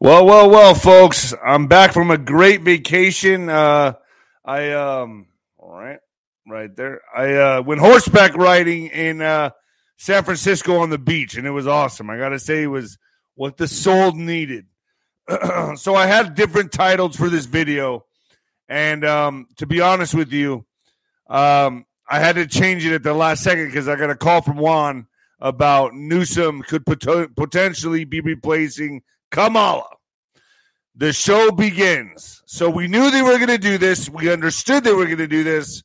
Well, folks, I'm back from a great vacation. I went horseback riding in San Francisco on the beach, and it was awesome. I got to say, it was what the soul needed. So I had different titles for this video, and to be honest with you, I had to change it at the last second because I got a call from Juan about Newsom could potentially be replacing Kamala. The show begins. So we knew they were going to do this. We understood they were going to do this.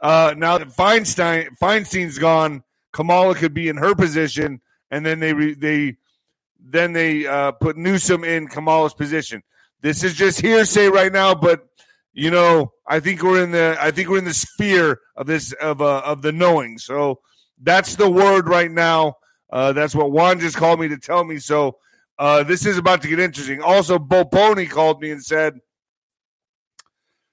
Now that Feinstein's gone, Kamala could be in her position, and then they put Newsom in Kamala's position. This is just hearsay right now, but you know, I think we're in the sphere of this of the knowing. So that's the word right now. That's what Juan just called me to tell me. So. This is about to get interesting. Also, Boponi called me and said,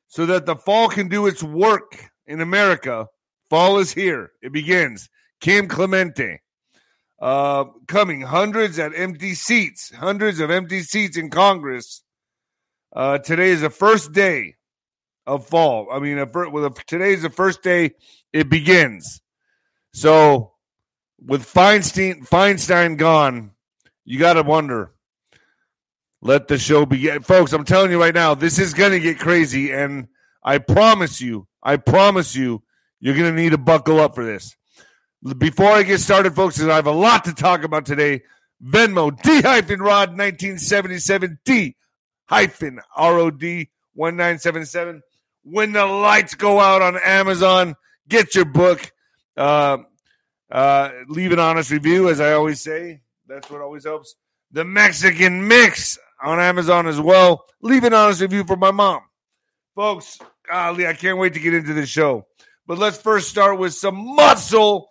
so that the fall can do its work in America, fall is here. It begins. Kim Clemente. Coming. Hundreds of empty seats in Congress. Today is the first day of fall. I mean, today is the first day it begins. So, with Feinstein gone, you got to wonder. Let the show begin. Folks, I'm telling you right now, this is going to get crazy, and I promise you, you're going to need to buckle up for this. Before I get started, folks, I have a lot to talk about today. Venmo, D-hyphen-Rod 1977, D-hyphen-Rod 1977. When the lights go out on Amazon, get your book. Leave an honest review, as I always say. That's what always helps. The Mexican Mix on Amazon as well. Leave an honest review for my mom. Folks, golly, I can't wait to get into this show. But let's first start with some muscle.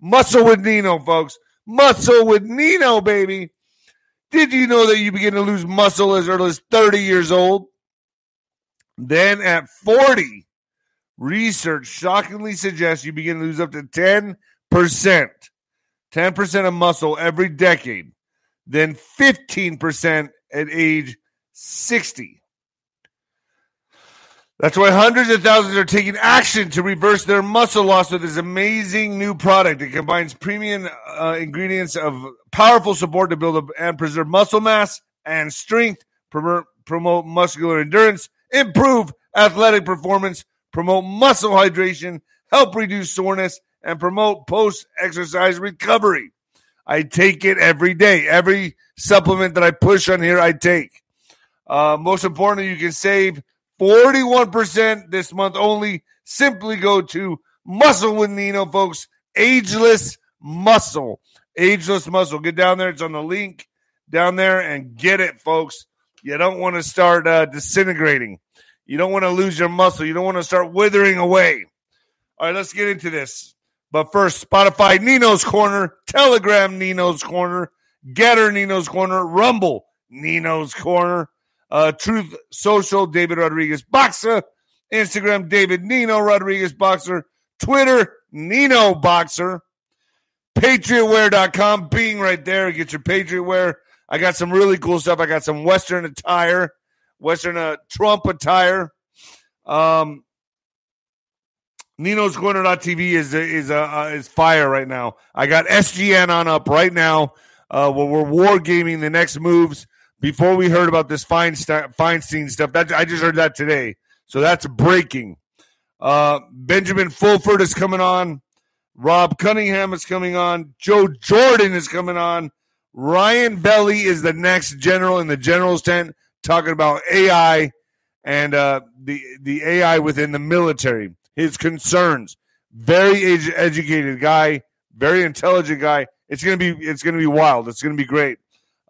Muscle with Nino, folks. Muscle with Nino, baby. Did you know that you begin to lose muscle as early as 30 years old? Then at 40, research shockingly suggests you begin to lose up to 10%. 10% of muscle every decade, then 15% at age 60. That's why hundreds of thousands are taking action to reverse their muscle loss with this amazing new product. It combines premium ingredients of powerful support to build up and preserve muscle mass and strength, promote muscular endurance, improve athletic performance, promote muscle hydration, help reduce soreness, and promote post-exercise recovery. I take it every day. Every supplement that I push on here, I take. Most importantly, you can save 41% this month only. Simply go to Muscle with Nino, folks. Ageless Muscle. Ageless Muscle. Get down there. It's on the link down there and get it, folks. You don't want to start disintegrating. You don't want to lose your muscle. You don't want to start withering away. All right, let's get into this. But first, Spotify, Nino's Corner, Telegram, Nino's Corner, Getter, Nino's Corner, Rumble, Nino's Corner, Truth Social, David Rodriguez Boxer, Instagram, David Nino Rodriguez Boxer, Twitter, Nino Boxer, PatriotWear.com, being right there. Get your Patriot Wear. I got some really cool stuff. I got some Western attire, Trump attire. Nino's Corner.TV is fire right now. I got SGN on up right now where we're war gaming the next moves. Before we heard about this Feinstein stuff, I just heard that today. So that's breaking. Benjamin Fulford is coming on. Rob Cunningham is coming on. Joe Jordan is coming on. Ryan Belly is the next general in the general's tent talking about AI and the AI within the military. His concerns. Very educated guy, very intelligent guy. It's gonna be wild. It's gonna be great.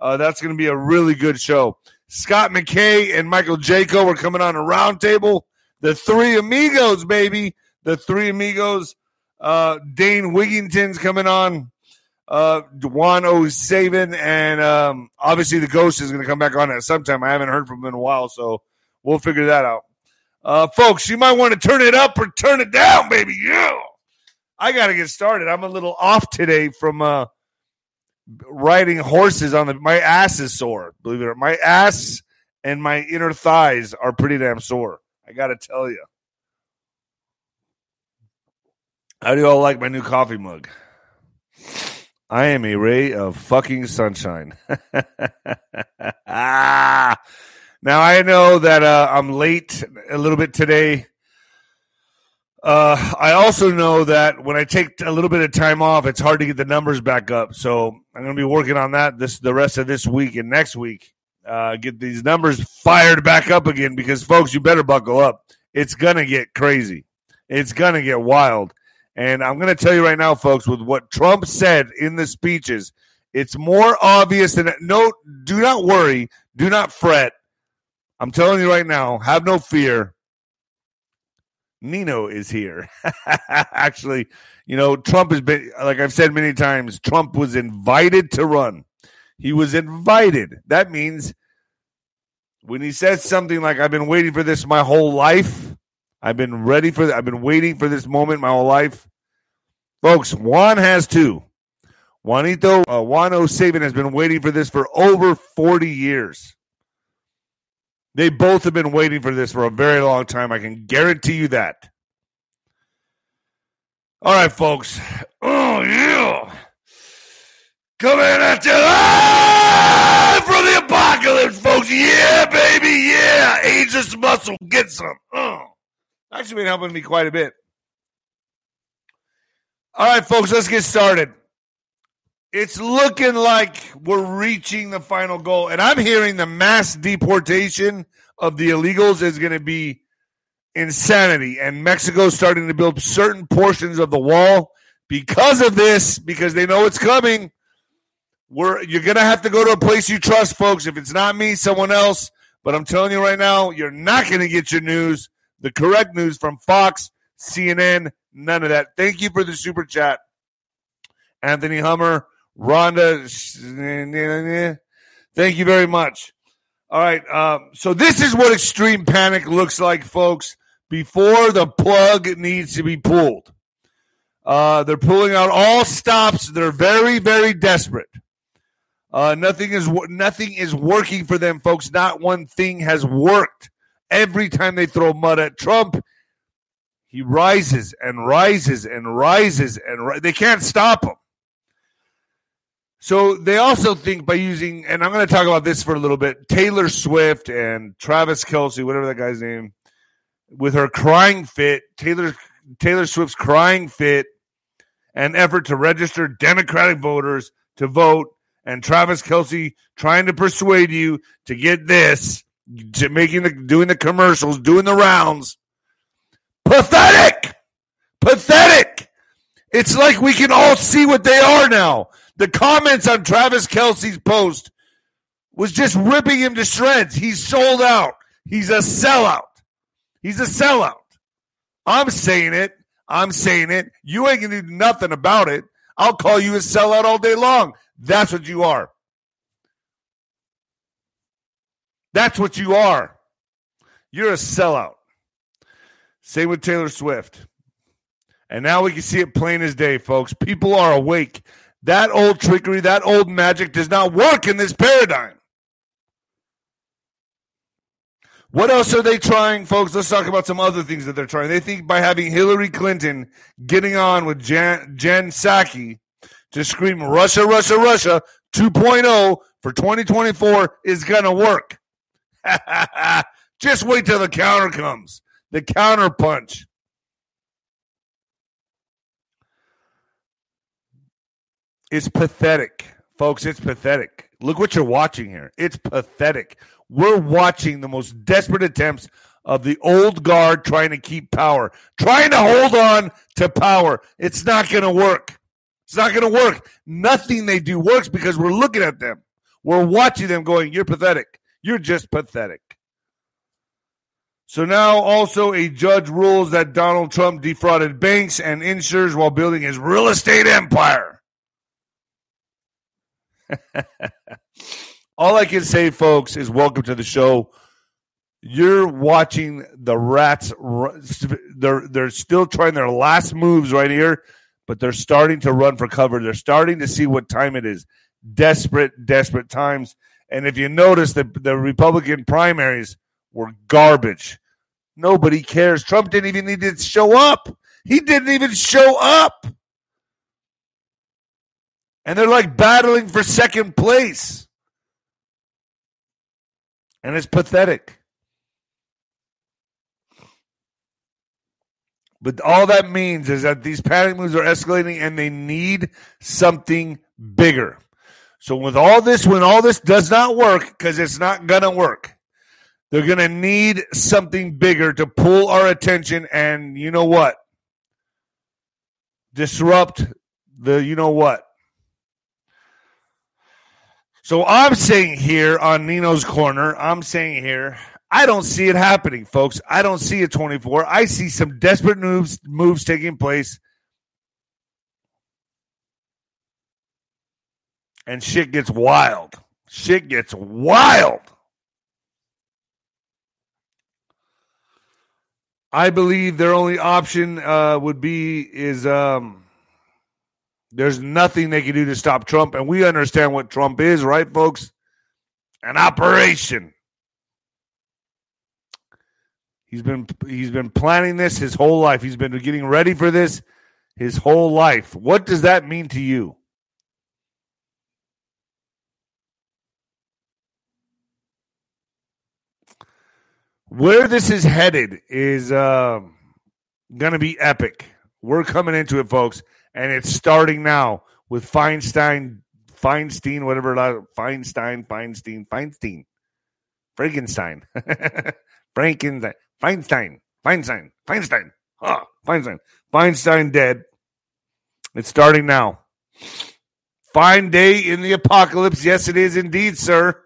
That's gonna be a really good show. Scott McKay and Michael Jaco are coming on a roundtable. The Three Amigos, baby. The Three Amigos. Dane Wigington's coming on. Juan O'Savin, and obviously the Ghost is gonna come back on at some time. I haven't heard from him in a while, so we'll figure that out. Folks, you might want to turn it up or turn it down, baby. Yeah. I got to get started. I'm a little off today from riding horses on the, my ass is sore. Believe it or not, my ass and my inner thighs are pretty damn sore. I got to tell you. How do you all like my new coffee mug? I am a ray of fucking sunshine. Now, I know that I'm late a little bit today. I also know that when I take a little bit of time off, it's hard to get the numbers back up. So I'm going to be working on that the rest of this week and next week. Get these numbers fired back up again because, folks, you better buckle up. It's going to get crazy. It's going to get wild. And I'm going to tell you right now, folks, with what Trump said in the speeches, it's more obvious than – no, do not worry. Do not fret. I'm telling you right now, have no fear. Nino is here. Actually, you know, Trump has been – like I've said many times, Trump was invited to run. He was invited. That means when he says something like, I've been waiting for this my whole life, I've been ready for that. I've been waiting for this moment my whole life. Folks, Juan has too. Juan O'Savin has been waiting for this for over 40 years. They both have been waiting for this for a very long time. I can guarantee you that. All right, folks. Oh, yeah. Coming at you live from the apocalypse, folks. Yeah, baby. Yeah. Ageless muscle. Get some. Actually been helping me quite a bit. All right, folks, let's get started. It's looking like we're reaching the final goal, and I'm hearing the mass deportation of the illegals is going to be insanity, and Mexico's starting to build certain portions of the wall because of this, because they know it's coming. You're going to have to go to a place you trust, folks. If it's not me, someone else. But I'm telling you right now, you're not going to get your news. The correct news from Fox, CNN, none of that. Thank you for the super chat. Anthony Hummer, Rhonda, thank you very much. All right, so this is what extreme panic looks like, folks, before the plug needs to be pulled. They're pulling out all stops. They're very, very desperate. Nothing is working for them, folks. Not one thing has worked. Every time they throw mud at Trump, he rises and rises and rises, and they can't stop him. So they also think by using, and I'm going to talk about this for a little bit, Taylor Swift and Travis Kelce, whatever that guy's name, with her crying fit, Taylor Swift's crying fit, an effort to register Democratic voters to vote, and Travis Kelce trying to persuade you to get this, to doing the commercials, doing the rounds. Pathetic. It's like we can all see what they are now. The comments on Travis Kelce's post was just ripping him to shreds. He's sold out. He's a sellout. I'm saying it. You ain't gonna do nothing about it. I'll call you a sellout all day long. That's what you are. You're a sellout. Same with Taylor Swift. And now we can see it plain as day, folks. People are awake. That old trickery, that old magic does not work in this paradigm. What else are they trying, folks? Let's talk about some other things that they're trying. They think by having Hillary Clinton getting on with Jen Psaki to scream Russia, Russia, Russia 2.0 for 2024 is going to work. Just wait till the counter comes. The counter punch. It's pathetic, folks. It's pathetic. Look what you're watching here. It's pathetic. We're watching the most desperate attempts of the old guard trying to keep power, trying to hold on to power. It's not going to work. Nothing they do works because we're looking at them. We're watching them going, you're pathetic. You're just pathetic. So now also a judge rules that Donald Trump defrauded banks and insurers while building his real estate empire. All I can say, folks, is welcome to the show. You're watching the rats. They're still trying their last moves right here, but they're starting to run for cover. They're starting to see what time it is. desperate times. And if you notice that the Republican primaries were garbage, nobody cares. Trump didn't even need to show up. He didn't even show up. And they're like battling for second place. And it's pathetic. But all that means is that these panic moves are escalating and they need something bigger. So with all this, when all this does not work, because it's not going to work, they're going to need something bigger to pull our attention and, you know what? Disrupt the, you know what? So I'm saying here on Nino's Corner, I'm saying here, I don't see it happening, folks. I don't see a 24. I see some desperate moves taking place. And shit gets wild. Shit gets wild. I believe their only option would be is there's nothing they can do to stop Trump. And we understand what Trump is, right, folks? An operation. He's been planning this his whole life. He's been getting ready for this his whole life. What does that mean to you? Where this is headed is going to be epic. We're coming into it, folks, and it's starting now with Feinstein dead. It's starting now. Fine day in the apocalypse. Yes, it is indeed, sir.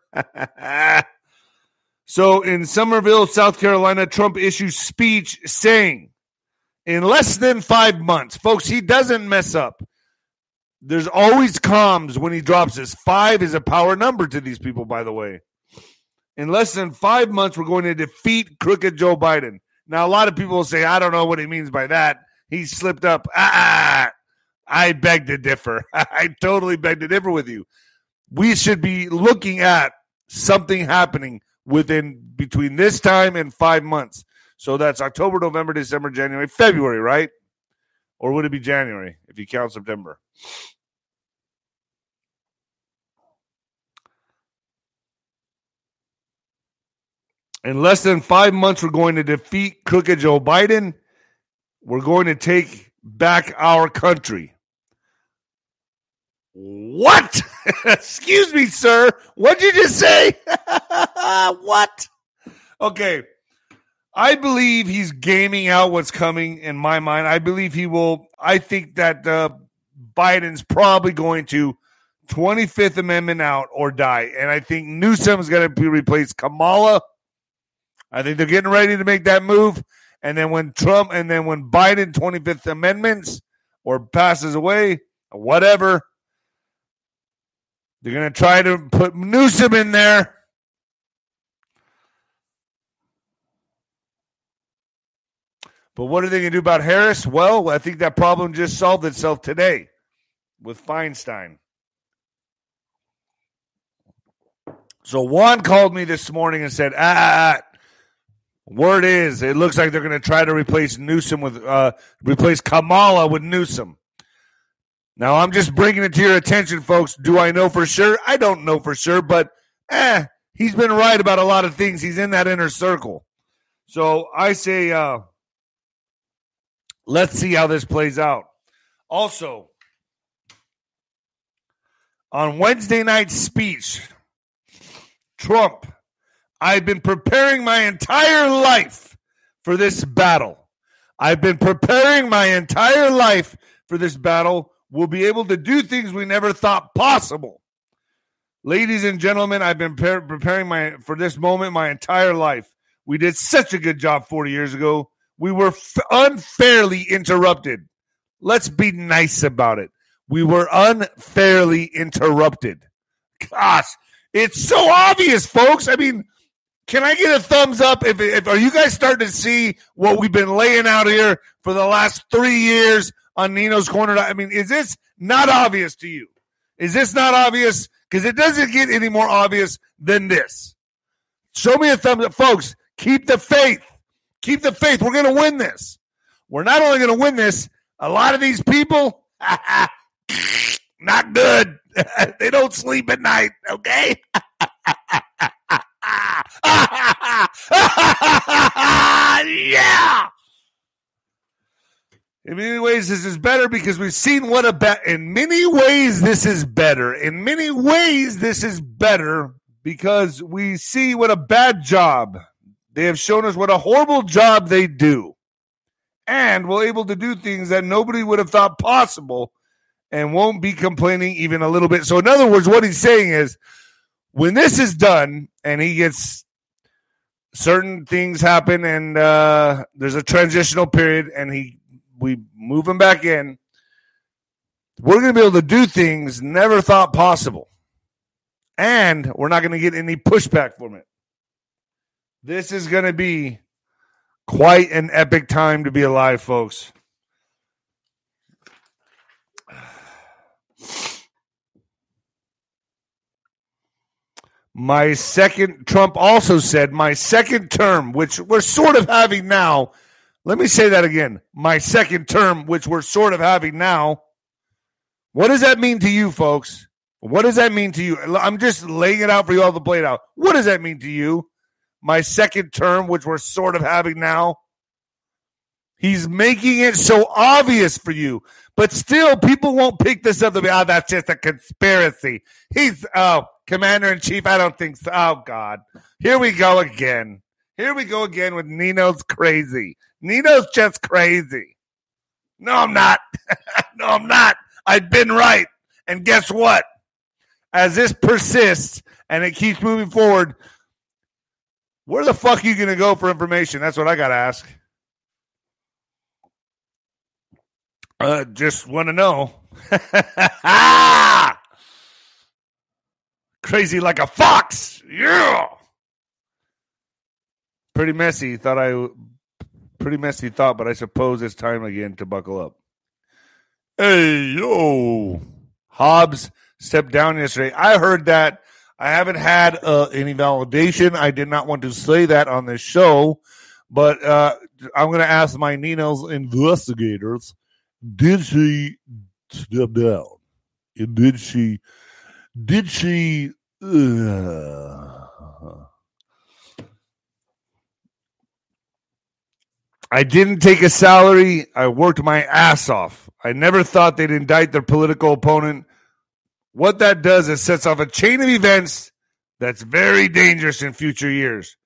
So in Summerville, South Carolina, Trump issues speech saying, in less than 5 months, folks, he doesn't mess up. There's always comms when he drops this. 5 is a power number to these people, by the way. In less than 5 months, we're going to defeat crooked Joe Biden. Now, a lot of people will say, I don't know what he means by that. He slipped up. I beg to differ. I totally beg to differ with you. We should be looking at something happening within between this time and 5 months. So that's October, November, December, January, February, right? Or would it be January if you count September? In less than 5 months, we're going to defeat crooked Joe Biden. We're going to take back our country. What? Excuse me, sir. What'd you just say? What? Okay. I believe he's gaming out what's coming in my mind. I believe he will. I think that Biden's probably going to 25th Amendment out or die. And I think Newsom is going to be replaced. Kamala. I think they're getting ready to make that move. And then when Biden 25th Amendments or passes away, or whatever, they're going to try to put Newsom in there. But what are they going to do about Harris? Well, I think that problem just solved itself today with Feinstein. So Juan called me this morning and said, word is, it looks like they're going to try to replace Newsom with replace Kamala with Newsom. Now, I'm just bringing it to your attention, folks. Do I know for sure? I don't know for sure, but he's been right about a lot of things. He's in that inner circle. So I say let's see how this plays out. Also, on Wednesday night's speech, Trump, I've been preparing my entire life for this battle. We'll be able to do things we never thought possible. Ladies and gentlemen, I've been preparing for this moment my entire life. We did such a good job 40 years ago. We were unfairly interrupted. Let's be nice about it. We were unfairly interrupted. Gosh, it's so obvious, folks. I mean, can I get a thumbs up? If are you guys starting to see what we've been laying out here for the last 3 years? On Nino's Corner. I mean, is this not obvious to you? Is this not obvious? Because it doesn't get any more obvious than this. Show me a thumbs up. Folks, keep the faith. Keep the faith. We're going to win this. We're not only going to win this, a lot of these people, not good. They don't sleep at night, okay? Yeah! In many ways, this is better because we've seen what a bet. In many ways, this is better. In many ways, this is better because we see what a bad job. They have shown us what a horrible job they do. And we're able to do things that nobody would have thought possible and won't be complaining even a little bit. So in other words, what he's saying is when this is done and he gets certain things happen and there's a transitional period and we move him back in, we're going to be able to do things never thought possible. And we're not going to get any pushback from it. This is going to be quite an epic time to be alive, folks. My second, Trump also said, my second term, which we're sort of having now. Let me say that again. My second term, which we're sort of having now. What does that mean to you, folks? What does that mean to you? I'm just laying it out for you all to play it out. What does that mean to you? My second term, which we're sort of having now. He's making it so obvious for you. But still, people won't pick this up to be, oh, that's just a conspiracy. He's, oh, Commander-in-Chief, I don't think so. Oh, God. Here we go again. Here we go again with Nino's crazy. Nino's just crazy. No, I'm not. No, I'm not. I've been right. And guess what? As this persists and it keeps moving forward, where the fuck are you going to go for information? That's what I got to ask. Just want to know. Crazy like a fox. Yeah. Pretty messy. Pretty messy thought, but I suppose it's time again to buckle up. Hey, yo. Hobbs stepped down yesterday. I heard that. I haven't had any validation. I did not want to say that on this show, but I'm going to ask my Nino's investigators, did she step down? And did she I didn't take a salary. I worked my ass off. I never thought they'd indict their political opponent. What that does is sets off a chain of events that's very dangerous in future years.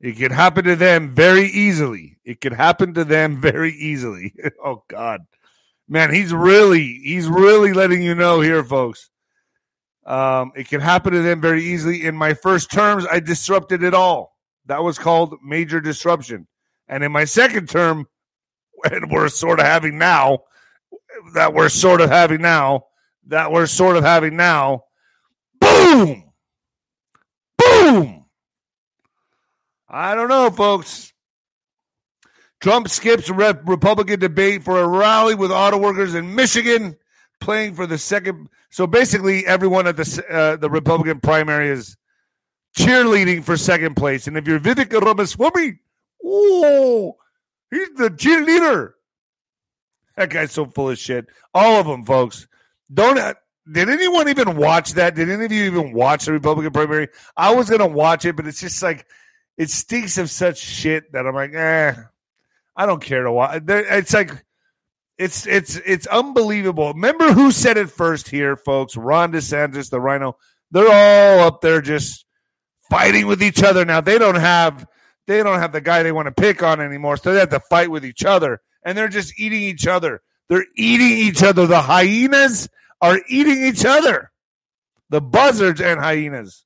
It could happen to them very easily. It could happen to them very easily. Oh, God. Man, he's really letting you know here, folks. It can happen to them very easily. In my first terms, I disrupted it all. That was called major disruption. And in my second term, and we're sort of having now, boom, boom. I don't know, folks. Trump skips Republican debate for a rally with auto workers in Michigan, playing for the second. So basically, everyone at the Republican primary is cheerleading for second place. And if you're Vivek Ramaswamy, oh, he's the cheerleader. That guy's so full of shit. All of them, folks. Did anyone even watch that? Did any of you even watch the Republican primary? I was going to watch it, but it's just like, it stinks of such shit that I'm like, I don't care to watch. It's like, it's unbelievable. Remember who said it first here, folks? Ron DeSantis, the Rhino. They're all up there just fighting with each other. Now they don't have the guy they want to pick on anymore. So they have to fight with each other. And they're just eating each other. They're eating each other. The hyenas are eating each other. The buzzards and hyenas.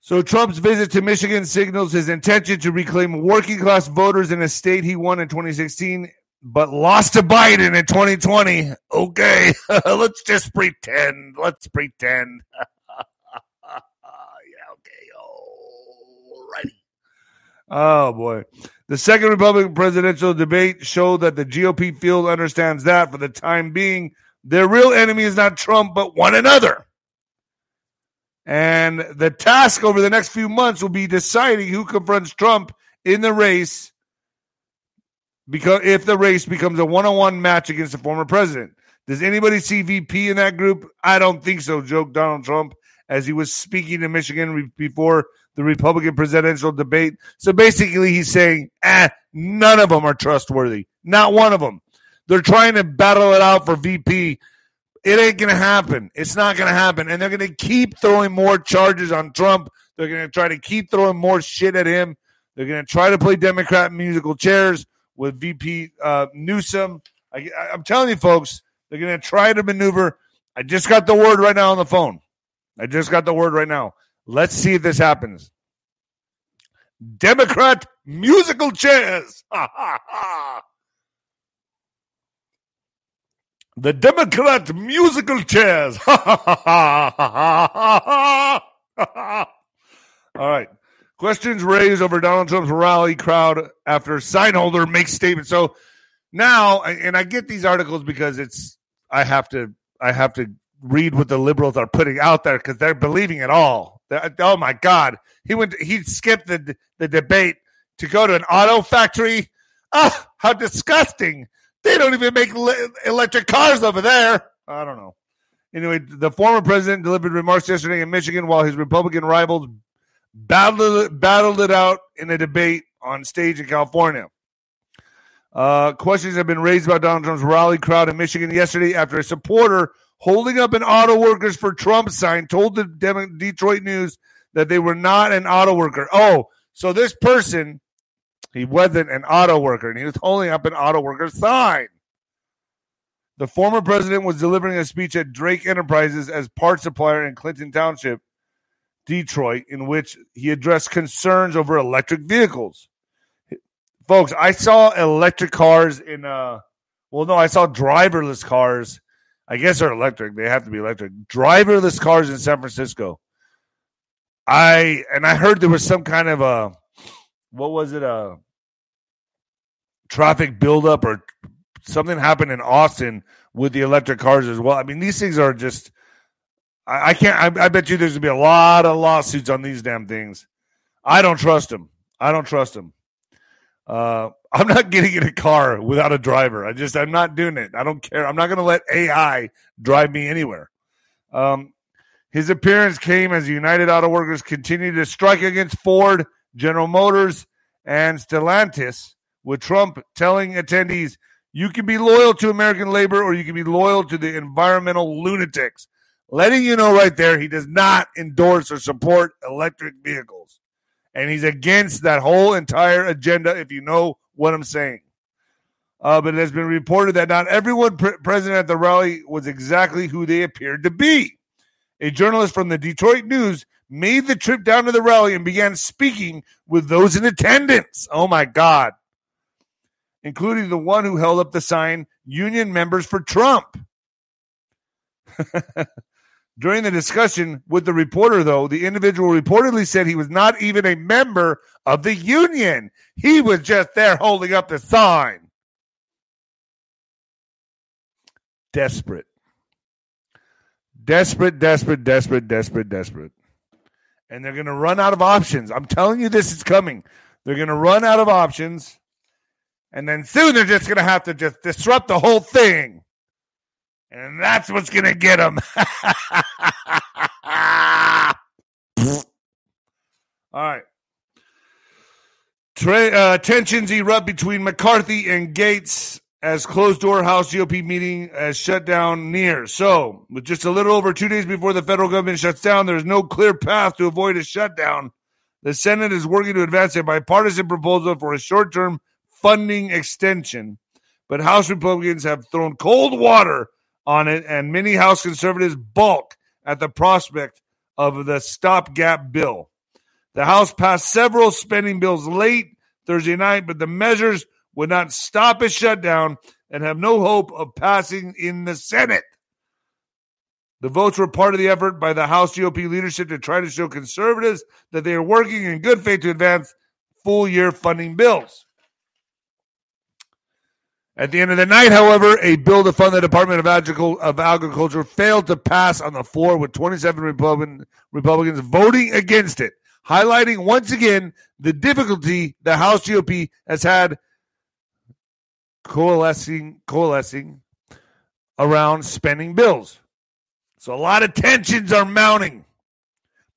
So Trump's visit to Michigan signals his intention to reclaim working-class voters in a state he won in 2016, but lost to Biden in 2020. Okay, let's just pretend. Let's pretend. Yeah, okay, all righty. Oh, boy. The second Republican presidential debate showed that the GOP field understands that for the time being, Their real enemy is not Trump, but one another. And the task over the next few months will be deciding who confronts Trump in the race, because if the race becomes a one-on-one match against the former president. Does anybody see VP in that group? I don't think so, joked Donald Trump as he was speaking in Michigan before the Republican presidential debate. So basically he's saying, none of them are trustworthy. Not one of them. They're trying to battle it out for VP. It ain't going to happen. It's not going to happen. And they're going to keep throwing more charges on Trump. They're going to try to keep throwing more shit at him. They're going to try to play Democrat musical chairs with VP Newsom. I'm telling you, folks, they're going to try to maneuver. I just got the word right now on the phone. Let's see if this happens. Democrat musical chairs. Ha, ha, ha. The Democrat musical chairs. Ha, ha, ha, ha, ha, ha. All right. Questions raised over Donald Trump's rally crowd after signholder makes statements. So now, and I get these articles because I have to read what the liberals are putting out there because they're believing it all. Oh my God, he skipped the debate to go to an auto factory. Ah, how disgusting! They don't even make electric cars over there. I don't know. Anyway, the former president delivered remarks yesterday in Michigan while his Republican rivals battled it out in a debate on stage in California. Questions have been raised about Donald Trump's rally crowd in Michigan yesterday after a supporter holding up an auto workers for Trump sign told the Detroit News that they were not an auto worker. Oh, so this person, he wasn't an auto worker, and he was holding up an auto worker sign. The former president was delivering a speech at Drake Enterprises as part supplier in Clinton Township, Detroit, in which he addressed concerns over electric vehicles. Folks, I saw electric cars in, I saw driverless cars. I guess they're electric. They have to be electric. Driverless cars in San Francisco. I heard there was some kind of a traffic buildup or something happened in Austin with the electric cars as well. I mean, these things are just, I bet you there's going to be a lot of lawsuits on these damn things. I don't trust them. I'm not getting in a car without a driver. I'm not doing it. I don't care. I'm not going to let AI drive me anywhere. His appearance came as United Auto Workers continued to strike against Ford, General Motors, and Stellantis, with Trump telling attendees, you can be loyal to American labor or you can be loyal to the environmental lunatics. Letting you know right there, he does not endorse or support electric vehicles. And he's against that whole entire agenda, if you know what I'm saying. But it has been reported that not everyone present at the rally was exactly who they appeared to be. A journalist from the Detroit News made the trip down to the rally and began speaking with those in attendance. Oh, my God. Including the one who held up the sign, Union Members for Trump. During the discussion with the reporter, though, the individual reportedly said he was not even a member of the union. He was just there holding up the sign. Desperate. Desperate. And they're going to run out of options. I'm telling you this is coming. They're going to run out of options. And then soon they're just going to have to just disrupt the whole thing. And that's what's going to get them. All right. Tensions erupt between McCarthy and Gates as closed-door House GOP meeting as shutdown nears. So, with just a little over 2 days before the federal government shuts down, there's no clear path to avoid a shutdown. The Senate is working to advance a bipartisan proposal for a short-term funding extension. But House Republicans have thrown cold water on it, and many House conservatives balk at the prospect of the stopgap bill. The House passed several spending bills late Thursday night, but the measures would not stop a shutdown and have no hope of passing in the Senate. The votes were part of the effort by the House GOP leadership to try to show conservatives that they are working in good faith to advance full-year funding bills. At the end of the night, however, a bill to fund the Department of Agriculture failed to pass on the floor with 27 Republicans voting against it, highlighting once again the difficulty the House GOP has had coalescing around spending bills. So a lot of tensions are mounting.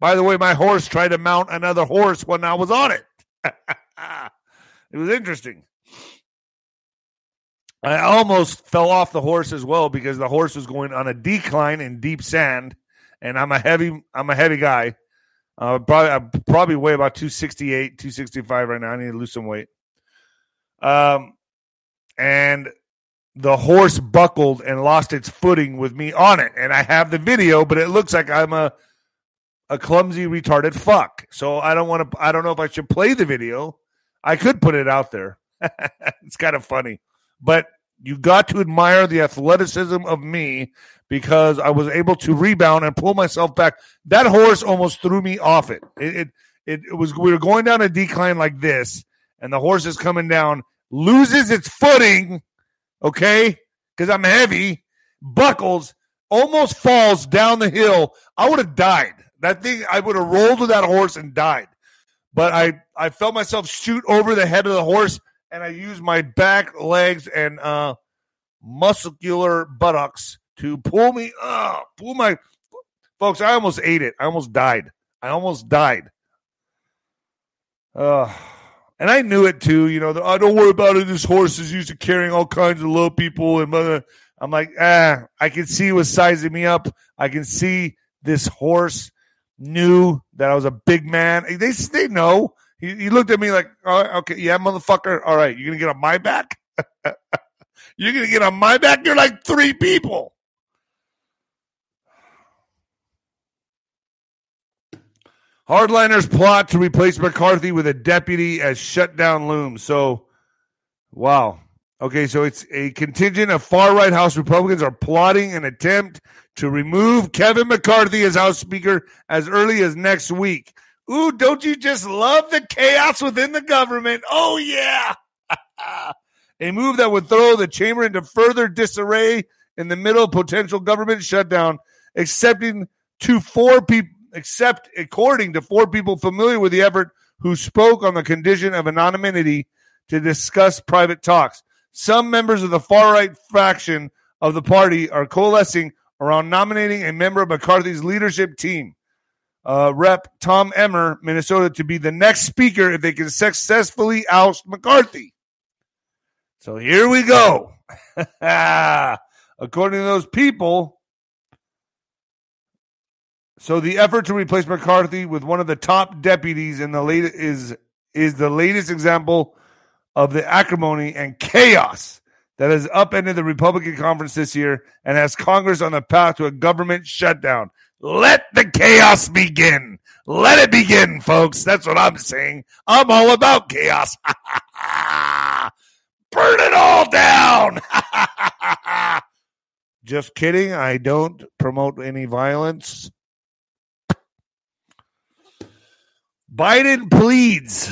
By the way, my horse tried to mount another horse when I was on it. It was interesting. I almost fell off the horse as well because the horse was going on a decline in deep sand, and I'm a heavy guy. I probably weigh about 268, 265 right now. I need to lose some weight. And the horse buckled and lost its footing with me on it, and I have the video, but it looks like I'm a clumsy, retarded fuck. So I don't know if I should play the video. I could put it out there. It's kind of funny. But you got to admire the athleticism of me because I was able to rebound and pull myself back. That horse almost threw me off it. We were going down a decline like this, and the horse is coming down, loses its footing, okay, because I'm heavy, buckles, almost falls down the hill. I would have died. I would have rolled with that horse and died. But I felt myself shoot over the head of the horse, and I used my back, legs, and muscular buttocks to pull me up. Folks, I almost ate it. I almost died. And I knew it, too. You know, don't worry about it. This horse is used to carrying all kinds of low people. And I'm like, I can see it was sizing me up. I can see this horse knew that I was a big man. They know. He looked at me like, oh, okay, yeah, motherfucker. All right, you're going to get on my back? You're going to get on my back? You're like three people. Hardliners plot to replace McCarthy with a deputy as shutdown looms. So, wow. Okay, so it's a contingent of far-right House Republicans are plotting an attempt to remove Kevin McCarthy as House Speaker as early as next week. Ooh, don't you just love the chaos within the government? Oh, yeah. A move that would throw the chamber into further disarray in the middle of potential government shutdown, according to four people familiar with the effort who spoke on the condition of anonymity to discuss private talks. Some members of the far-right faction of the party are coalescing around nominating a member of McCarthy's leadership team. Rep. Tom Emmer, Minnesota, to be the next speaker if they can successfully oust McCarthy. So here we go. According to those people, so the effort to replace McCarthy with one of the top deputies in is the latest example of the acrimony and chaos that has upended the Republican conference this year and has Congress on the path to a government shutdown. Let the chaos begin. Let it begin, folks. That's what I'm saying. I'm all about chaos. Burn it all down. Just kidding. I don't promote any violence. Biden pleads.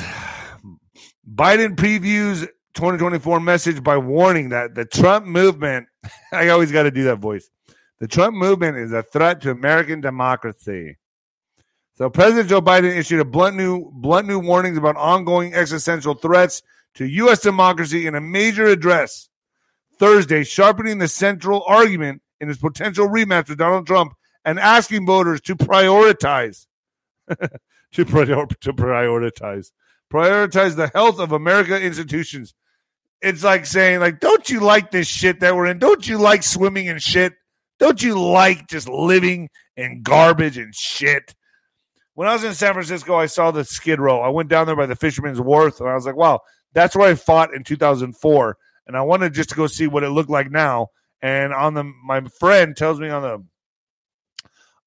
Biden previews 2024 message by warning that the Trump movement, I always got to do that voice. The Trump movement is a threat to American democracy. So President Joe Biden issued a blunt new warnings about ongoing existential threats to U.S. democracy in a major address Thursday, sharpening the central argument in his potential rematch with Donald Trump and asking voters to prioritize the health of American institutions. It's like saying, like, don't you like this shit that we're in? Don't you like swimming in shit? Don't you like just living in garbage and shit? When I was in San Francisco, I saw the Skid Row. I went down there by the Fisherman's Wharf, and I was like, wow, that's where I fought in 2004. And I wanted just to go see what it looked like now. And my friend tells me on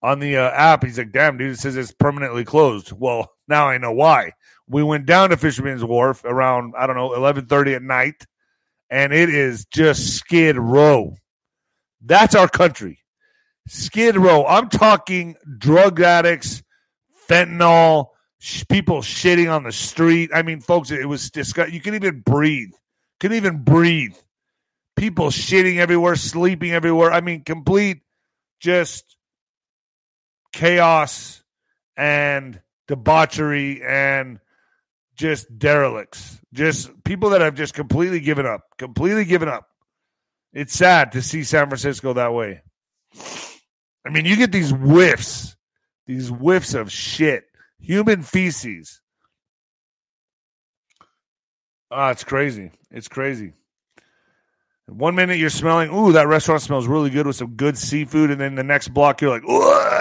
the app, he's like, damn, dude, it says it's permanently closed. Well, now I know why. We went down to Fisherman's Wharf around, I don't know, 11:30 at night, and it is just Skid Row. That's our country. Skid Row. I'm talking drug addicts, fentanyl, people shitting on the street. I mean, folks, it was disgusting. You couldn't even breathe. people shitting everywhere, sleeping everywhere. I mean, complete just chaos and debauchery and just derelicts. Just people that have just completely given up. It's sad to see San Francisco that way. I mean, you get these whiffs. These whiffs of shit. Human feces. Ah, it's crazy. One minute you're smelling, ooh, that restaurant smells really good with some good seafood. And then the next block you're like, ooh.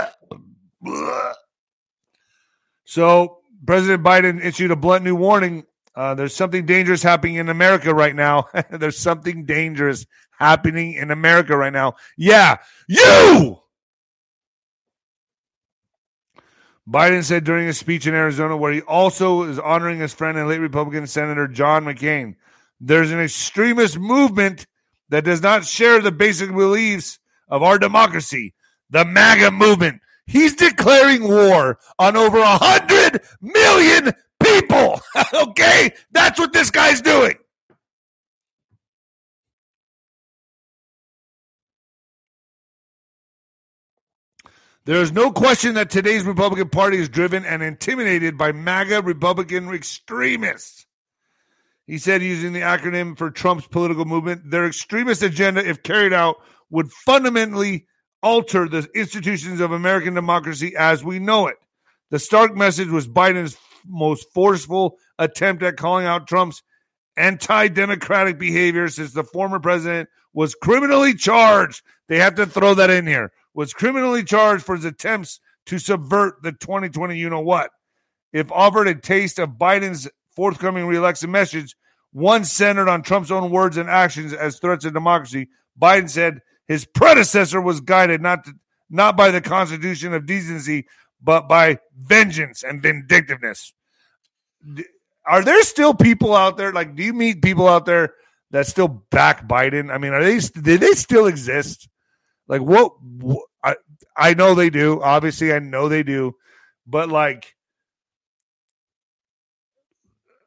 So President Biden issued a blunt new warning. There's something dangerous happening in America right now. Yeah, you! Biden said during his speech in Arizona, where he also is honoring his friend and late Republican Senator John McCain, there's an extremist movement that does not share the basic beliefs of our democracy, the MAGA movement. He's declaring war on over 100 million people. Okay? That's what this guy's doing. There is no question that today's Republican Party is driven and intimidated by MAGA Republican extremists. He said, using the acronym for Trump's political movement, their extremist agenda, if carried out, would fundamentally alter the institutions of American democracy as we know it. The stark message was Biden's most forceful attempt at calling out Trump's anti-democratic behavior since the former president was criminally charged. They have to throw that in here. Was criminally charged for his attempts to subvert the 2020 you-know-what. If offered a taste of Biden's forthcoming re-election message, one centered on Trump's own words and actions as threats to democracy, Biden said his predecessor was guided not by the Constitution of decency, but by vengeance and vindictiveness. Are there still people out there, like, do you meet people out there that still back Biden? I mean, do they still exist? Like, what? I know they do. Obviously, I know they do. But, like,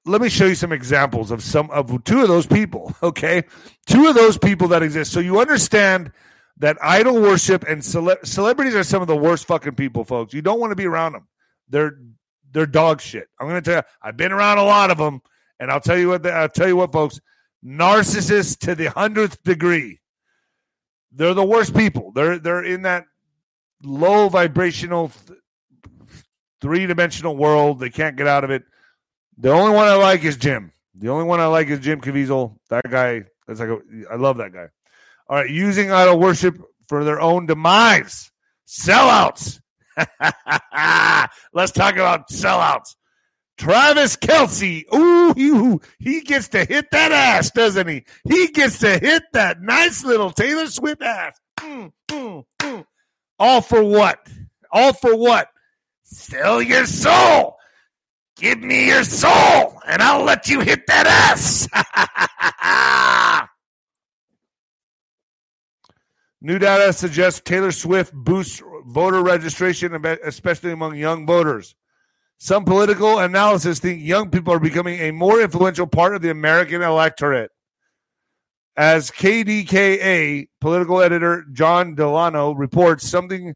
let me show you some examples of two of those people, okay? Two of those people that exist. So you understand that idol worship and celebrities are some of the worst fucking people, folks. You don't want to be around them. They're dog shit. I'm going to tell you, I've been around a lot of them, and I'll tell you what, folks. Narcissists to the 100th degree. They're the worst people. They're in that low vibrational, three-dimensional world. They can't get out of it. The only one I like is Jim. Caviezel. That guy, I love that guy. All right, using idol worship for their own demise. Sellouts. Let's talk about sellouts. Travis Kelce, ooh, he gets to hit that ass, doesn't he? He gets to hit that nice little Taylor Swift ass. All for what? Sell your soul. Give me your soul, and I'll let you hit that ass. New data suggests Taylor Swift boosts voter registration, especially among young voters. Some political analysis think young people are becoming a more influential part of the American electorate. As KDKA political editor John Delano reports, something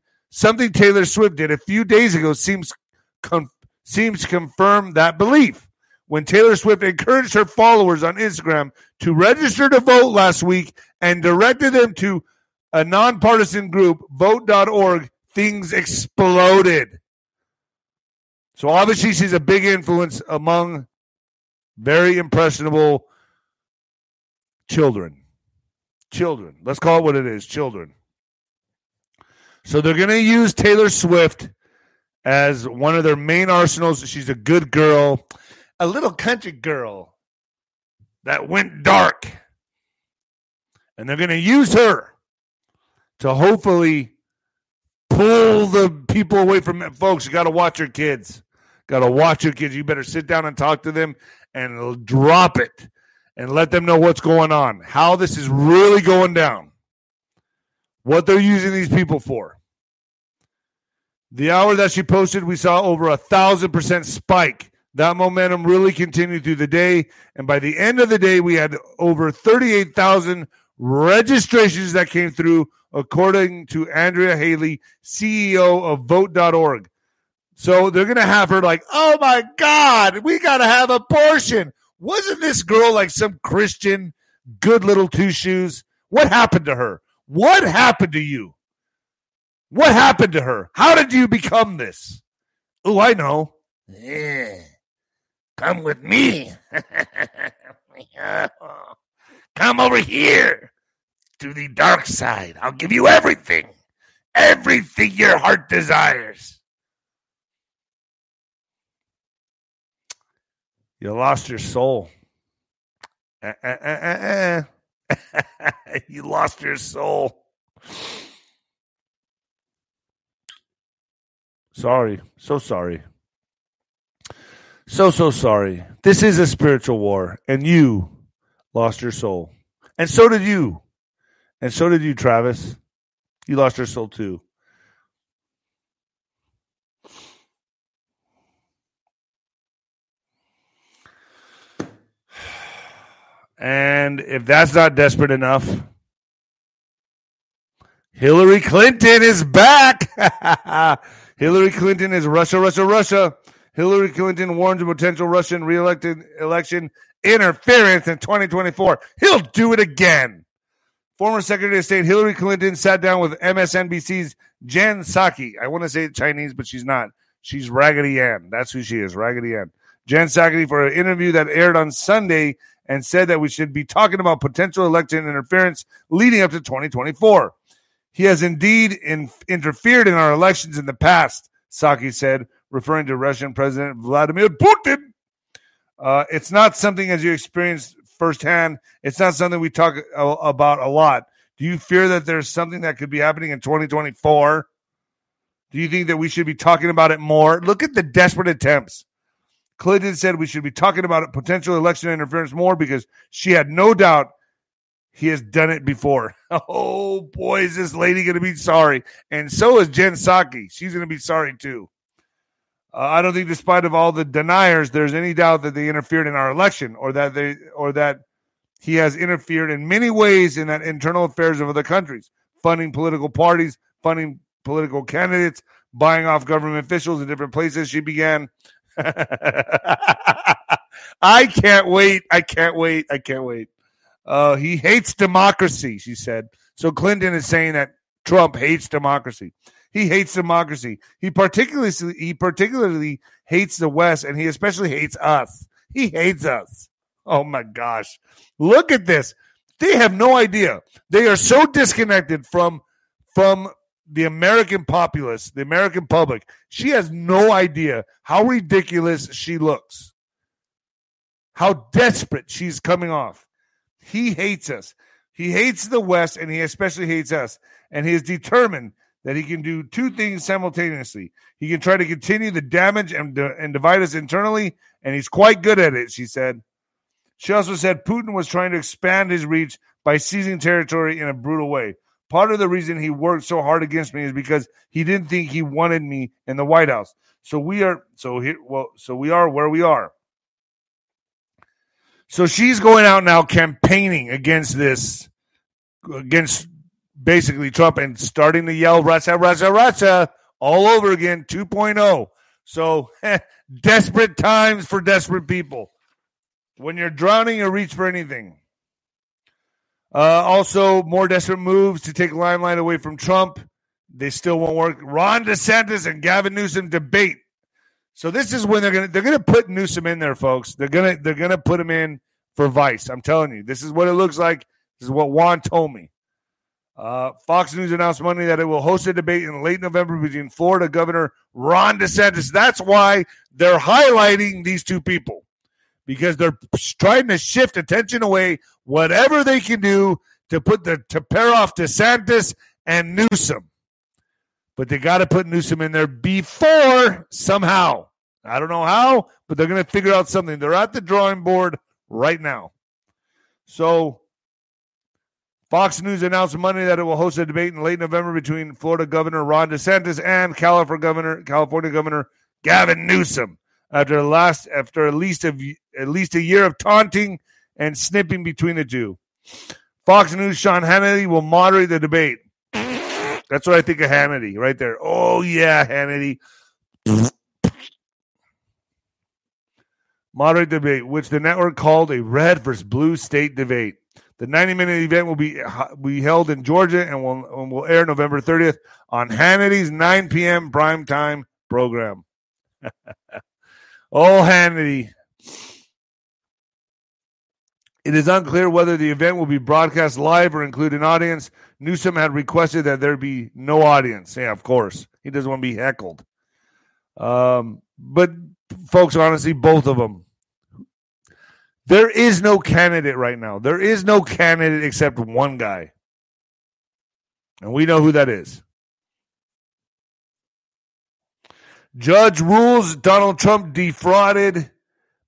Taylor Swift did a few days ago seems to confirm that belief. When Taylor Swift encouraged her followers on Instagram to register to vote last week and directed them to a nonpartisan group, vote.org, things exploded. So obviously she's a big influence among very impressionable children. Let's call it what it is, children. So they're going to use Taylor Swift as one of their main arsenals. She's a good girl, a little country girl that went dark. And they're going to use her to hopefully pull the people away from it. Folks, you got to watch your kids. You better sit down and talk to them and drop it and let them know what's going on, how this is really going down, what they're using these people for. The hour that she posted, we saw over 1,000% spike. That momentum really continued through the day, and by the end of the day, we had over 38,000 registrations that came through, according to Andrea Haley, CEO of Vote.org. So they're going to have her like, oh, my God, we got to have abortion. Wasn't this girl like some Christian, good little two-shoes? What happened to her? What happened to you? What happened to her? How did you become this? Oh, I know. Yeah. Come with me. Come over here to the dark side. I'll give you everything. Everything your heart desires. You lost your soul. You lost your soul. Sorry. So sorry. So sorry. This is a spiritual war, and you lost your soul. And so did you. And so did you, Travis. You lost your soul too. And if that's not desperate enough, Hillary Clinton is back. Hillary Clinton is Russia, Russia, Russia. Hillary Clinton warns of potential Russian election interference in 2024. He'll do it again. Former Secretary of State Hillary Clinton sat down with MSNBC's Jen Psaki. I want to say Chinese, but she's not. She's Raggedy Ann. That's who she is, Raggedy Ann. Jen Psaki for an interview that aired on Sunday and said that we should be talking about potential election interference leading up to 2024. He has indeed interfered in our elections in the past, Psaki said, referring to Russian President Vladimir Putin. It's not something as you experienced firsthand. It's not something we talk about a lot. Do you fear that there's something that could be happening in 2024? Do you think that we should be talking about it more? Look at the desperate attempts. Clinton said we should be talking about it, potential election interference more because she had no doubt he has done it before. Oh, boy, is this lady going to be sorry. And so is Jen Psaki. She's going to be sorry, too. I don't think, despite of all the deniers, there's any doubt that they interfered in our election, or that he has interfered in many ways in that internal affairs of other countries, funding political parties, funding political candidates, buying off government officials in different places. She began. I can't wait. He hates democracy, she said. So Clinton is saying that Trump hates democracy. He hates democracy. He particularly hates the West, and he especially hates us. He hates us. Oh, my gosh. Look at this. They have no idea. They are so disconnected from the American populace, the American public. She has no idea how ridiculous she looks, how desperate she's coming off. He hates us. He hates the West, and he especially hates us, and he is determined that he can do two things simultaneously. He can try to continue the damage and divide us internally, and he's quite good at it, she said. She also said Putin was trying to expand his reach by seizing territory in a brutal way. Part of the reason he worked so hard against me is because he didn't think he wanted me in the White House. So we are where we are. So she's going out now campaigning against basically Trump and starting to yell Russia, Russia, Russia all over again, 2.0. So desperate times for desperate people. When you're drowning, you reach for anything. Also, more desperate moves to take limelight away from Trump. They still won't work. Ron DeSantis and Gavin Newsom debate. So this is when they're gonna put Newsom in there, folks. They're gonna put him in for vice. I'm telling you, this is what it looks like. This is what Juan told me. Fox News announced Monday that it will host a debate in late November between Florida Governor Ron DeSantis. That's why they're highlighting these two people, because they're trying to shift attention away, whatever they can do, to pair off DeSantis and Newsom. But they got to put Newsom in there before somehow. I don't know how, but they're going to figure out something. They're at the drawing board right now. So Fox News announced Monday that it will host a debate in late November between Florida Governor Ron DeSantis and California Governor Gavin Newsom after at least a year of taunting and snipping between the two. Fox News' Sean Hannity will moderate the debate. That's what I think of Hannity right there. Oh, yeah, Hannity. Moderate debate, which the network called a red versus blue state debate. The 90-minute event will be held in Georgia and will air November 30th on Hannity's 9 p.m. primetime program. Oh, Hannity. It is unclear whether the event will be broadcast live or include an audience. Newsom had requested that there be no audience. Yeah, of course. He doesn't want to be heckled. But, folks, honestly, both of them. There is no candidate right now. There is no candidate except one guy. And we know who that is. Judge rules Donald Trump defrauded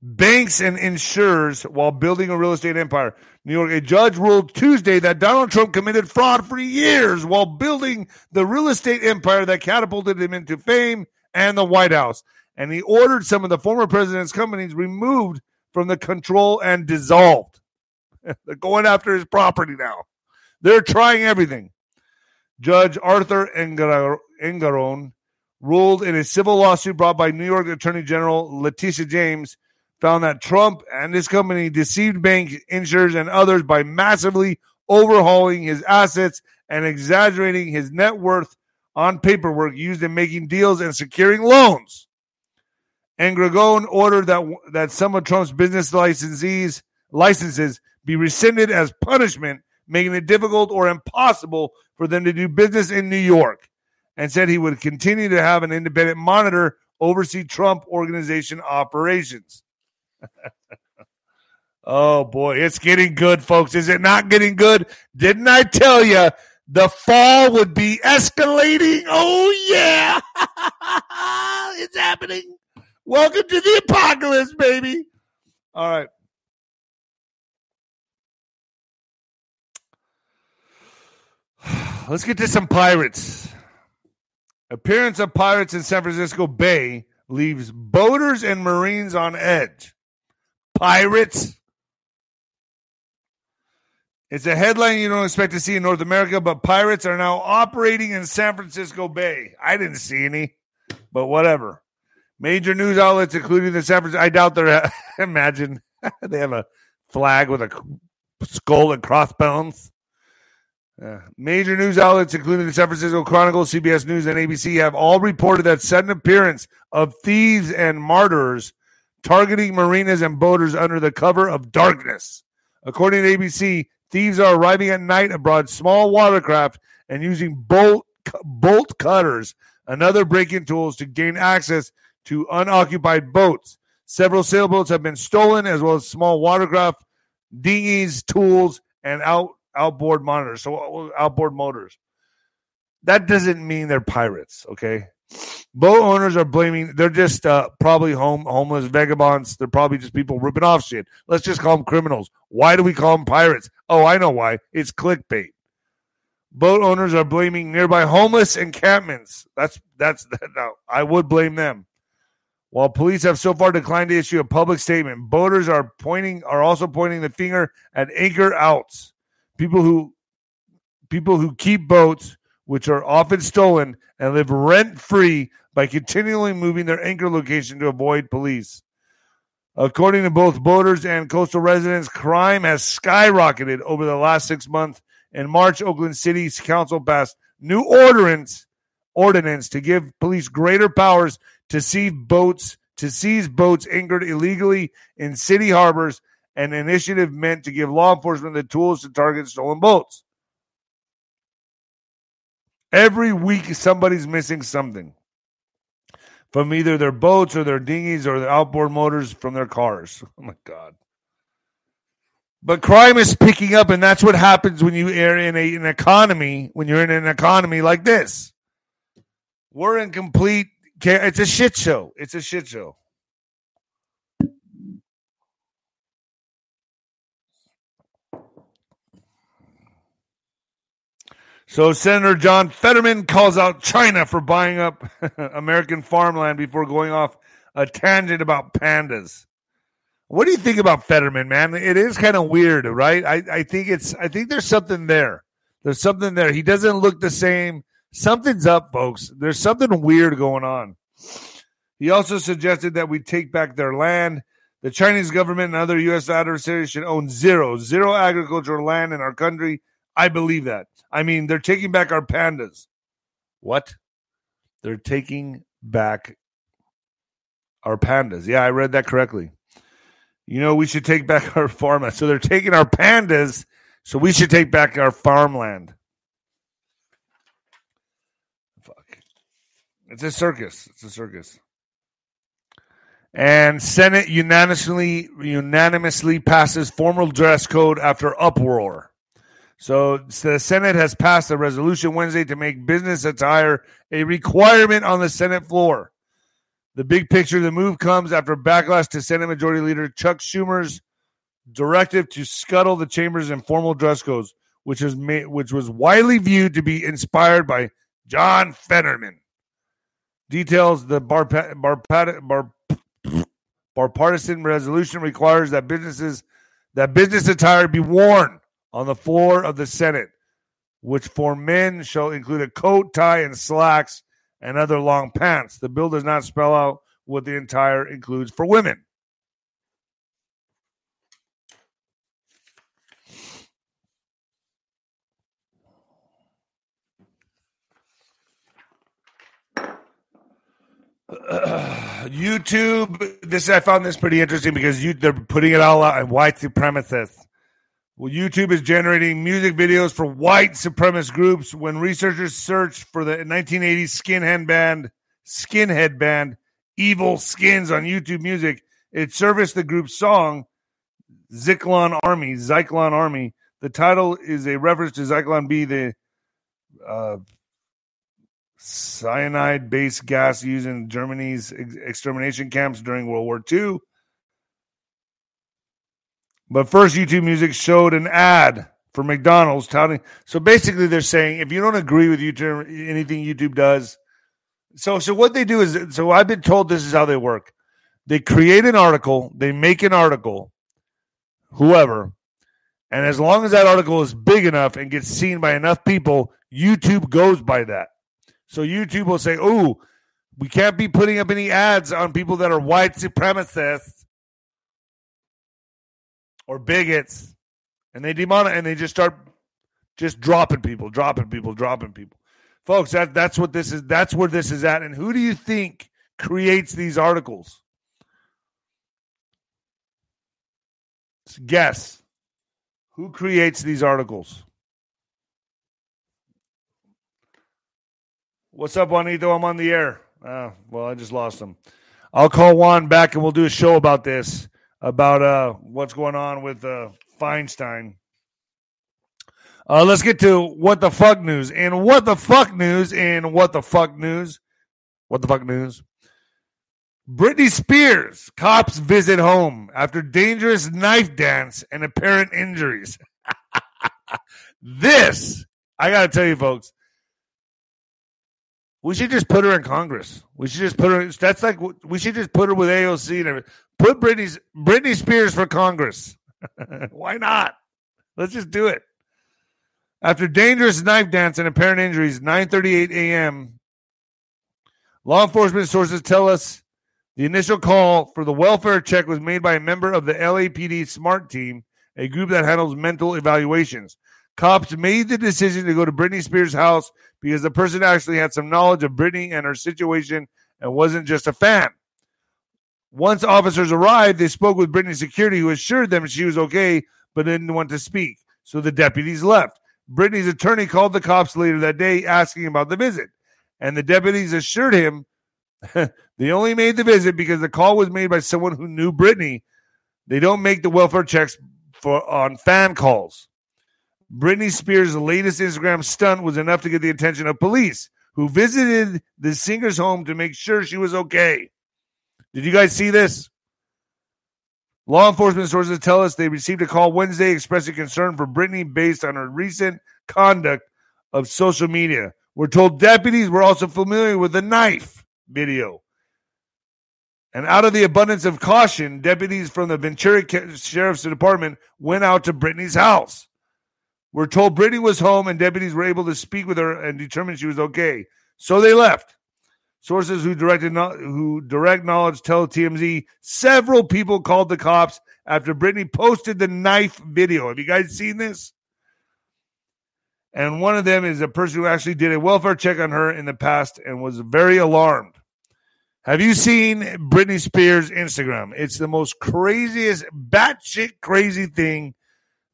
banks and insurers while building a real estate empire. New York, a judge ruled Tuesday that Donald Trump committed fraud for years while building the real estate empire that catapulted him into fame and the White House. And he ordered some of the former president's companies removed from the control and dissolved. They're going after his property now. They're trying everything. Judge Arthur Engeron ruled in a civil lawsuit brought by New York Attorney General Letitia James found that Trump and his company deceived banks, insurers, and others by massively overhauling his assets and exaggerating his net worth on paperwork used in making deals and securing loans. Engeron ordered that some of Trump's business licenses be rescinded as punishment, making it difficult or impossible for them to do business in New York, and said he would continue to have an independent monitor oversee Trump Organization operations. Oh, boy, it's getting good, folks. Is it not getting good? Didn't I tell you the fall would be escalating? Oh, yeah. It's happening. Welcome to the apocalypse, baby. All right. Let's get to some pirates. Appearance of pirates in San Francisco Bay leaves boaters and Marines on edge. Pirates. It's a headline you don't expect to see in North America, but pirates are now operating in San Francisco Bay. I didn't see any, but whatever. Major news outlets, including the San Francisco, I doubt they're, imagine, they have a flag with a skull and crossbones. Major news outlets, including the San Francisco Chronicle, CBS News, and ABC, have all reported that sudden appearance of thieves and martyrs targeting marinas and boaters under the cover of darkness. According to ABC, thieves are arriving at night aboard small watercraft and using bolt cutters and other break-in tools to gain access to unoccupied boats. Several sailboats have been stolen, as well as small watercraft, dinghies, tools, and outboard monitors. So outboard motors. That doesn't mean they're pirates, okay? Boat owners are blaming. They're just probably homeless vagabonds. They're probably just people ripping off shit. Let's just call them criminals. Why do we call them pirates? Oh, I know why. It's clickbait. Boat owners are blaming nearby homeless encampments. Now, I would blame them. While police have so far declined to issue a public statement, boaters are also pointing the finger at anchor outs, people who keep boats, which are often stolen, and live rent-free by continually moving their anchor location to avoid police. According to both boaters and coastal residents, crime has skyrocketed over the last 6 months. In March, Oakland City Council passed new ordinance to give police greater powers to seize boats anchored illegally in city harbors, an initiative meant to give law enforcement the tools to target stolen boats. Every week, somebody's missing something from either their boats or their dinghies or their outboard motors from their cars. Oh, my God. But crime is picking up, and that's what happens when you are in an economy like this. We're in complete chaos. It's a shit show. It's a shit show. So Senator John Fetterman calls out China for buying up American farmland before going off a tangent about pandas. What do you think about Fetterman, man? It is kind of weird, right? I think there's something there. There's something there. He doesn't look the same. Something's up, folks. There's something weird going on. He also suggested that we take back their land. The Chinese government and other U.S. adversaries should own zero agricultural land in our country. I believe that. I mean, they're taking back our pandas. What? They're taking back our pandas. Yeah, I read that correctly. You know, we should take back our farmland. So they're taking our pandas, so we should take back our farmland. Fuck. It's a circus. It's a circus. And Senate unanimously passes formal dress code after uproar. So the Senate has passed a resolution Wednesday to make business attire a requirement on the Senate floor. The big picture of the move comes after backlash to Senate Majority Leader Chuck Schumer's directive to scuttle the chamber's informal dress codes, which was widely viewed to be inspired by John Fetterman. Details the bipartisan resolution requires that business attire be worn on the floor of the Senate, which for men shall include a coat, tie, and slacks, and other long pants. The bill does not spell out what the attire includes for women. YouTube, I found this pretty interesting because they're putting it all out on white supremacists. Well, YouTube is generating music videos for white supremacist groups. When researchers searched for the 1980s skinhead band Evil Skins on YouTube Music, it surfaced the group's song, Zyklon Army. The title is a reference to Zyklon B, the cyanide-based gas used in Germany's extermination camps during World War II. But first, YouTube Music showed an ad for McDonald's touting. So basically, they're saying if you don't agree with YouTube, anything YouTube does. So what they do is, so I've been told this is how they work. They create an article, they make an article, whoever, and as long as that article is big enough and gets seen by enough people, YouTube goes by that. So YouTube will say, "Oh, we can't be putting up any ads on people that are white supremacists." Or bigots, and they just start dropping people. Folks, that's what this is. That's where this is at. And who do you think creates these articles? Guess. Who creates these articles? What's up, Juanito? I'm on the air. Well, I just lost him. I'll call Juan back, and we'll do a show about this. About what's going on with Feinstein. Let's get to what the fuck news. And what the fuck news. Britney Spears. Cops visit home after dangerous knife dance and apparent injuries. This, I got to tell you, folks. We should just put her in Congress. We should just put her with AOC and everything. Put Britney Spears for Congress. Why not? Let's just do it. After dangerous knife dance and apparent injuries, 9:38 a.m., law enforcement sources tell us the initial call for the welfare check was made by a member of the LAPD SMART team, a group that handles mental evaluations. Cops made the decision to go to Britney Spears' house because the person actually had some knowledge of Britney and her situation and wasn't just a fan. Once officers arrived, they spoke with Britney's security, who assured them she was okay, but didn't want to speak. So the deputies left. Britney's attorney called the cops later that day, asking about the visit. And the deputies assured him they only made the visit because the call was made by someone who knew Britney. They don't make the welfare checks on fan calls. Britney Spears' latest Instagram stunt was enough to get the attention of police, who visited the singer's home to make sure she was okay. Did you guys see this? Law enforcement sources tell us they received a call Wednesday expressing concern for Britney based on her recent conduct of social media. We're told deputies were also familiar with the knife video. And out of the abundance of caution, deputies from the Ventura Sheriff's Department went out to Britney's house. We're told Britney was home and deputies were able to speak with her and determine she was okay. So they left. Sources who direct knowledge tell TMZ several people called the cops after Britney posted the knife video. Have you guys seen this? And one of them is a person who actually did a welfare check on her in the past and was very alarmed. Have you seen Britney Spears' Instagram? It's the most craziest, batshit crazy thing.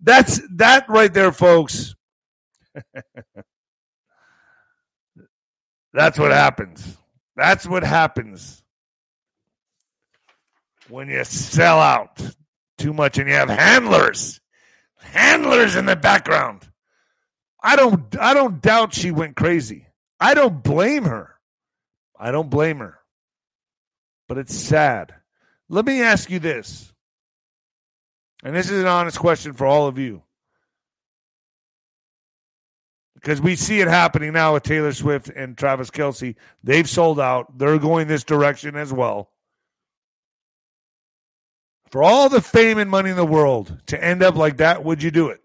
That's that right there, folks. That's what happens. That's what happens when you sell out too much and you have handlers. Handlers in the background. I don't doubt she went crazy. I don't blame her. I don't blame her. But it's sad. Let me ask you this. And this is an honest question for all of you. Because we see it happening now with Taylor Swift and Travis Kelce. They've sold out. They're going this direction as well. For all the fame and money in the world to end up like that, would you do it?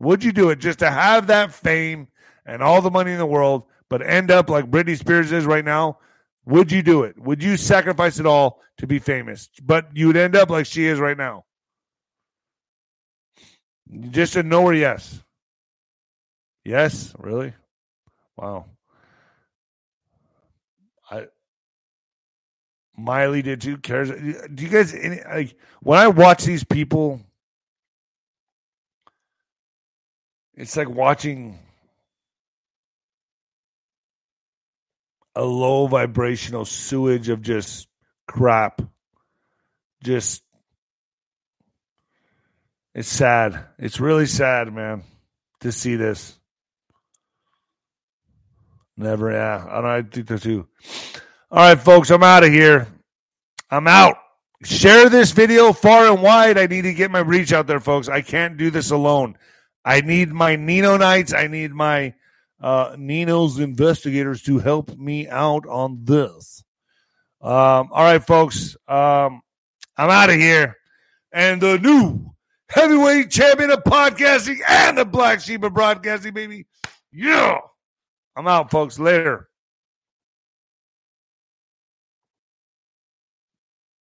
Would you do it just to have that fame and all the money in the world, but end up like Britney Spears is right now? Would you do it? Would you sacrifice it all to be famous? But you would end up like she is right now. Just a no or yes. Yes? Really? Wow. Miley did too. Cares? Do you guys, when I watch these people, it's like watching a low vibrational sewage of just crap. Just, it's sad. It's really sad, man, to see this. Never, yeah. I think so too. All right, folks, I'm out of here. I'm out. Share this video far and wide. I need to get my reach out there, folks. I can't do this alone. I need my Nino Nights. I need my Nino's investigators to help me out on this. All right, folks. I'm out of here. And the new heavyweight champion of podcasting and the black sheep of broadcasting, baby. Yeah. I'm out, folks. Later.